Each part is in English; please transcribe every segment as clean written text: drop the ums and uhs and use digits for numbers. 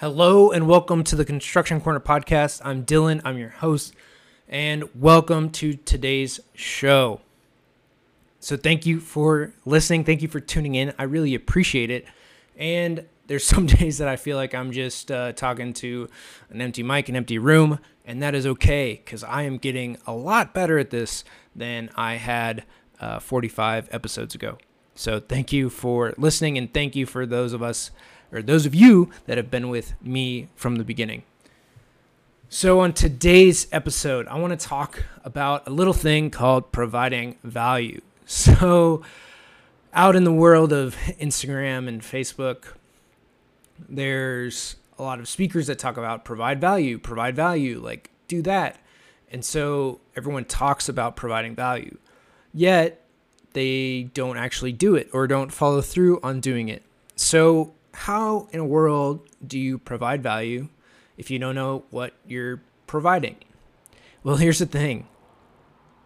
Hello and welcome to the Construction Corner Podcast. I'm Dylan, I'm your host, and welcome to today's show. So thank you for listening, thank you for tuning in, I really appreciate it. And there's some days that I feel like I'm just talking to an empty mic, an empty room, and that is okay, because I am getting a lot better at this than I had 45 episodes ago. So thank you for listening, and thank you for those of you that have been with me from the beginning. So on today's episode, I want to talk about a little thing called providing value. So out in the world of Instagram and Facebook, there's a lot of speakers that talk about provide value, like do that. And so everyone talks about providing value, yet they don't actually do it or don't follow through on doing it. So how in the world do you provide value if you don't know what you're providing? Well, here's the thing.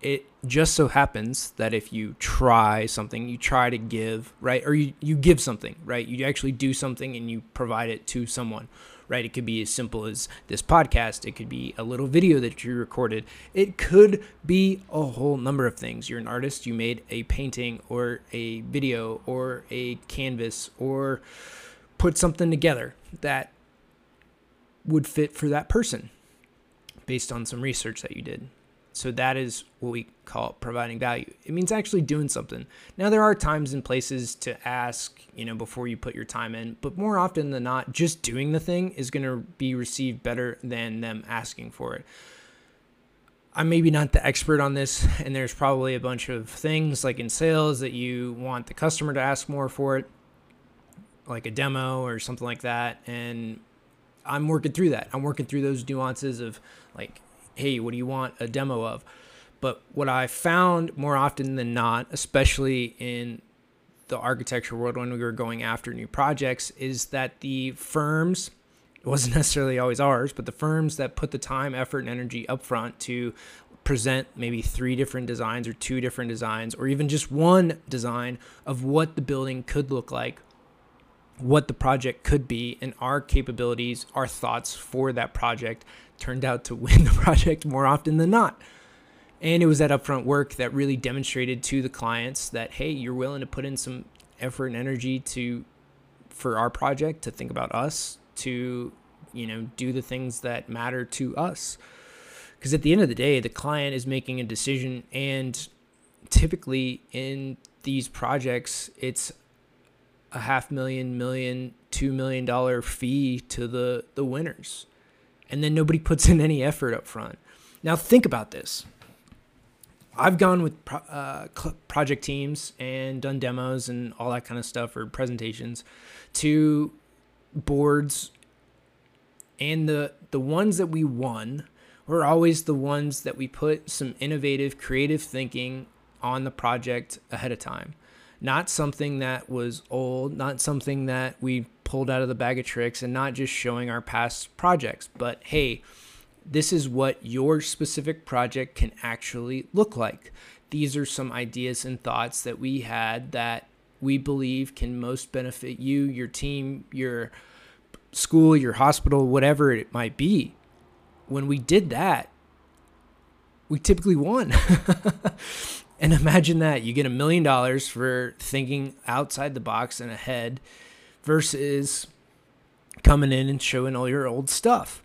It just so happens that if you try something, you try to give, right? Or you give something, right? You actually do something and you provide it to someone, right? It could be as simple as this podcast. It could be a little video that you recorded. It could be a whole number of things. You're an artist. You made a painting or a video or a canvas or put something together that would fit for that person based on some research that you did. So that is what we call providing value. It means actually doing something. Now, there are times and places to ask, before you put your time in, but more often than not, just doing the thing is going to be received better than them asking for it. I'm maybe not the expert on this, and there's probably a bunch of things like in sales that you want the customer to ask more for it, like a demo or something like that. And I'm working through that. I'm working through those nuances of like, hey, what do you want a demo of? But what I found more often than not, especially in the architecture world when we were going after new projects, is that the firms, it wasn't necessarily always ours, but the firms that put the time, effort, and energy up front to present maybe 3 different designs or 2 different designs, or even just one design of what the building could look like, what the project could be, and our capabilities, our thoughts for that project turned out to win the project more often than not. And it was that upfront work that really demonstrated to the clients that, hey, you're willing to put in some effort and energy for our project, to think about us, to, do the things that matter to us. Because at the end of the day, the client is making a decision, and typically in these projects, it's a $500,000, $2 million fee to the winners. And then nobody puts in any effort up front. Now think about this. I've gone with project teams and done demos and all that kind of stuff, or presentations to boards. And the ones that we won were always the ones that we put some innovative, creative thinking on the project ahead of time. Not something that was old, not something that we pulled out of the bag of tricks, and not just showing our past projects, but hey, this is what your specific project can actually look like. These are some ideas and thoughts that we had that we believe can most benefit you, your team, your school, your hospital, whatever it might be. When we did that, we typically won. And imagine that you get $1 million for thinking outside the box and ahead versus coming in and showing all your old stuff.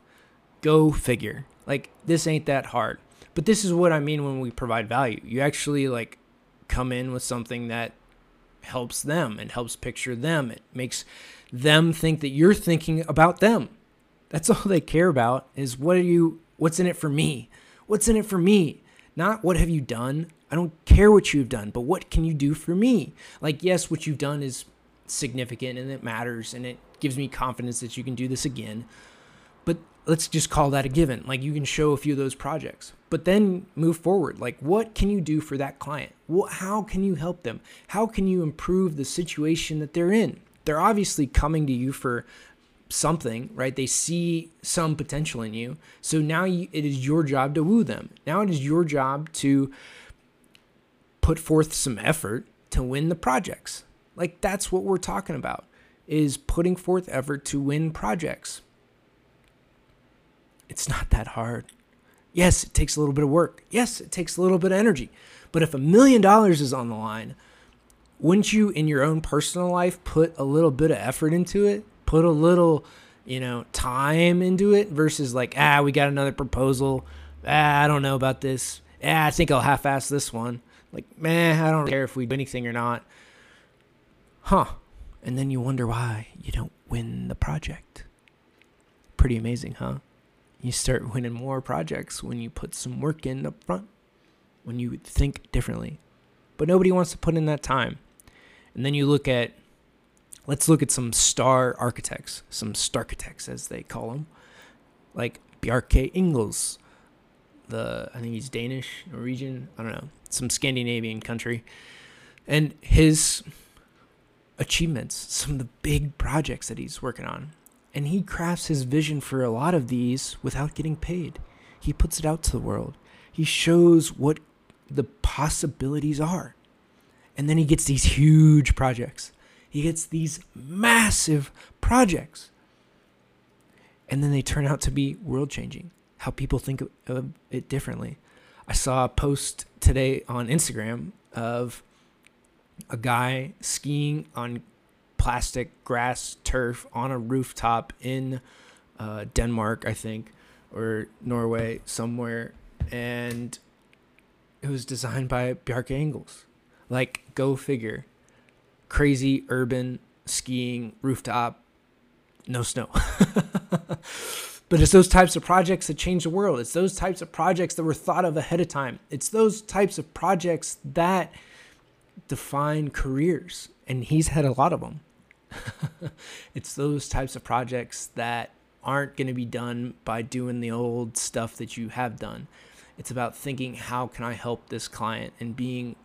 Go figure. Like, this ain't that hard. But this is what I mean when we provide value. You actually like come in with something that helps them and helps picture them. It makes them think that you're thinking about them. That's all they care about is what's in it for me? What's in it for me? Not what have you done? I don't care what you've done, but what can you do for me? Like, yes, what you've done is significant and it matters and it gives me confidence that you can do this again. But let's just call that a given. Like, you can show a few of those projects, but then move forward. Like, what can you do for that client? How can you help them? How can you improve the situation that they're in? They're obviously coming to you for something, right? They see some potential in you. So now it is your job to woo them. Now it is your job to put forth some effort to win the projects. Like, that's what we're talking about, is putting forth effort to win projects. It's not that hard. Yes, it takes a little bit of work. Yes, it takes a little bit of energy. But if $1 million is on the line, wouldn't you, in your own personal life, put a little bit of effort into it? Put a little, time into it versus like, we got another proposal. I don't know about this. I think I'll half-ass this one. Like, I don't care if we do anything or not. And then you wonder why you don't win the project. Pretty amazing, huh? You start winning more projects when you put some work in up front, when you think differently. But nobody wants to put in that time. And then you let's look at some star architects, some starchitects as they call them, like Bjarke Ingels, I think he's Danish, Norwegian, I don't know, some Scandinavian country. And his achievements, some of the big projects that he's working on. And he crafts his vision for a lot of these without getting paid. He puts it out to the world. He shows what the possibilities are. And then he gets these huge projects. He gets these massive projects. And then they turn out to be world-changing, how people think of it differently. I saw a post today on Instagram of a guy skiing on plastic grass turf on a rooftop in Denmark, I think, or Norway, somewhere. And it was designed by Bjarke Ingels. Like, go figure. Crazy urban skiing rooftop, no snow. But it's those types of projects that change the world. It's those types of projects that were thought of ahead of time. It's those types of projects that define careers. And he's had a lot of them. It's those types of projects that aren't going to be done by doing the old stuff that you have done. It's about thinking, how can I help this client, and being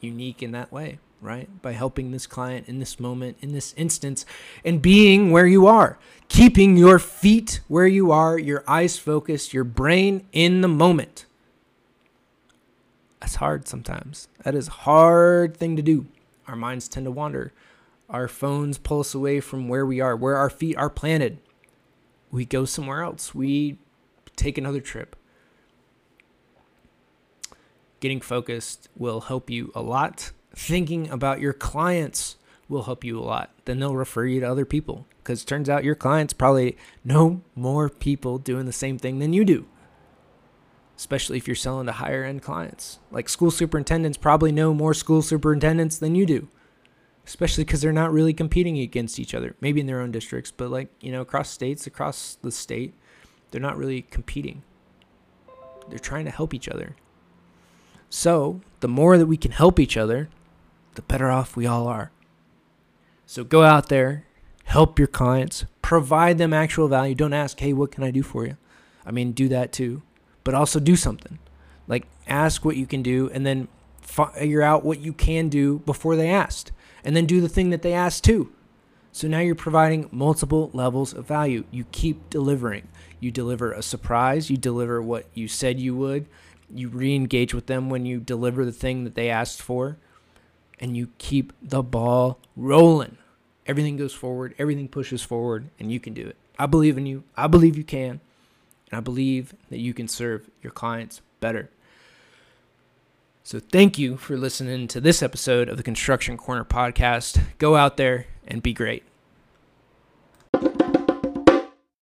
unique in that way, right? By helping this client in this moment, in this instance, and being where you are, keeping your feet where you are, your eyes focused, your brain in the moment. That's hard sometimes. That is a hard thing to do. Our minds tend to wander. Our phones pull us away from where we are, where our feet are planted. We go somewhere else. We take another trip. Getting focused will help you a lot. Thinking about your clients will help you a lot. Then they'll refer you to other people, because it turns out your clients probably know more people doing the same thing than you do, especially if you're selling to higher end clients. Like, school superintendents probably know more school superintendents than you do, especially because they're not really competing against each other, maybe in their own districts, but across states, across the state, they're not really competing. They're trying to help each other. So the more that we can help each other, the better off we all are. So go out there, help your clients, provide them actual value. Don't ask, hey, what can I do for you? I mean, do that too. But also do something. Like, ask what you can do, and then figure out what you can do before they asked, and then do the thing that they asked too. So now you're providing multiple levels of value. You keep delivering. You deliver a surprise. You deliver what you said you would. You re-engage with them when you deliver the thing that they asked for, and you keep the ball rolling. Everything goes forward. Everything pushes forward, and you can do it. I believe in you. I believe you can. And I believe that you can serve your clients better. So thank you for listening to this episode of the Construction Corner Podcast. Go out there and be great.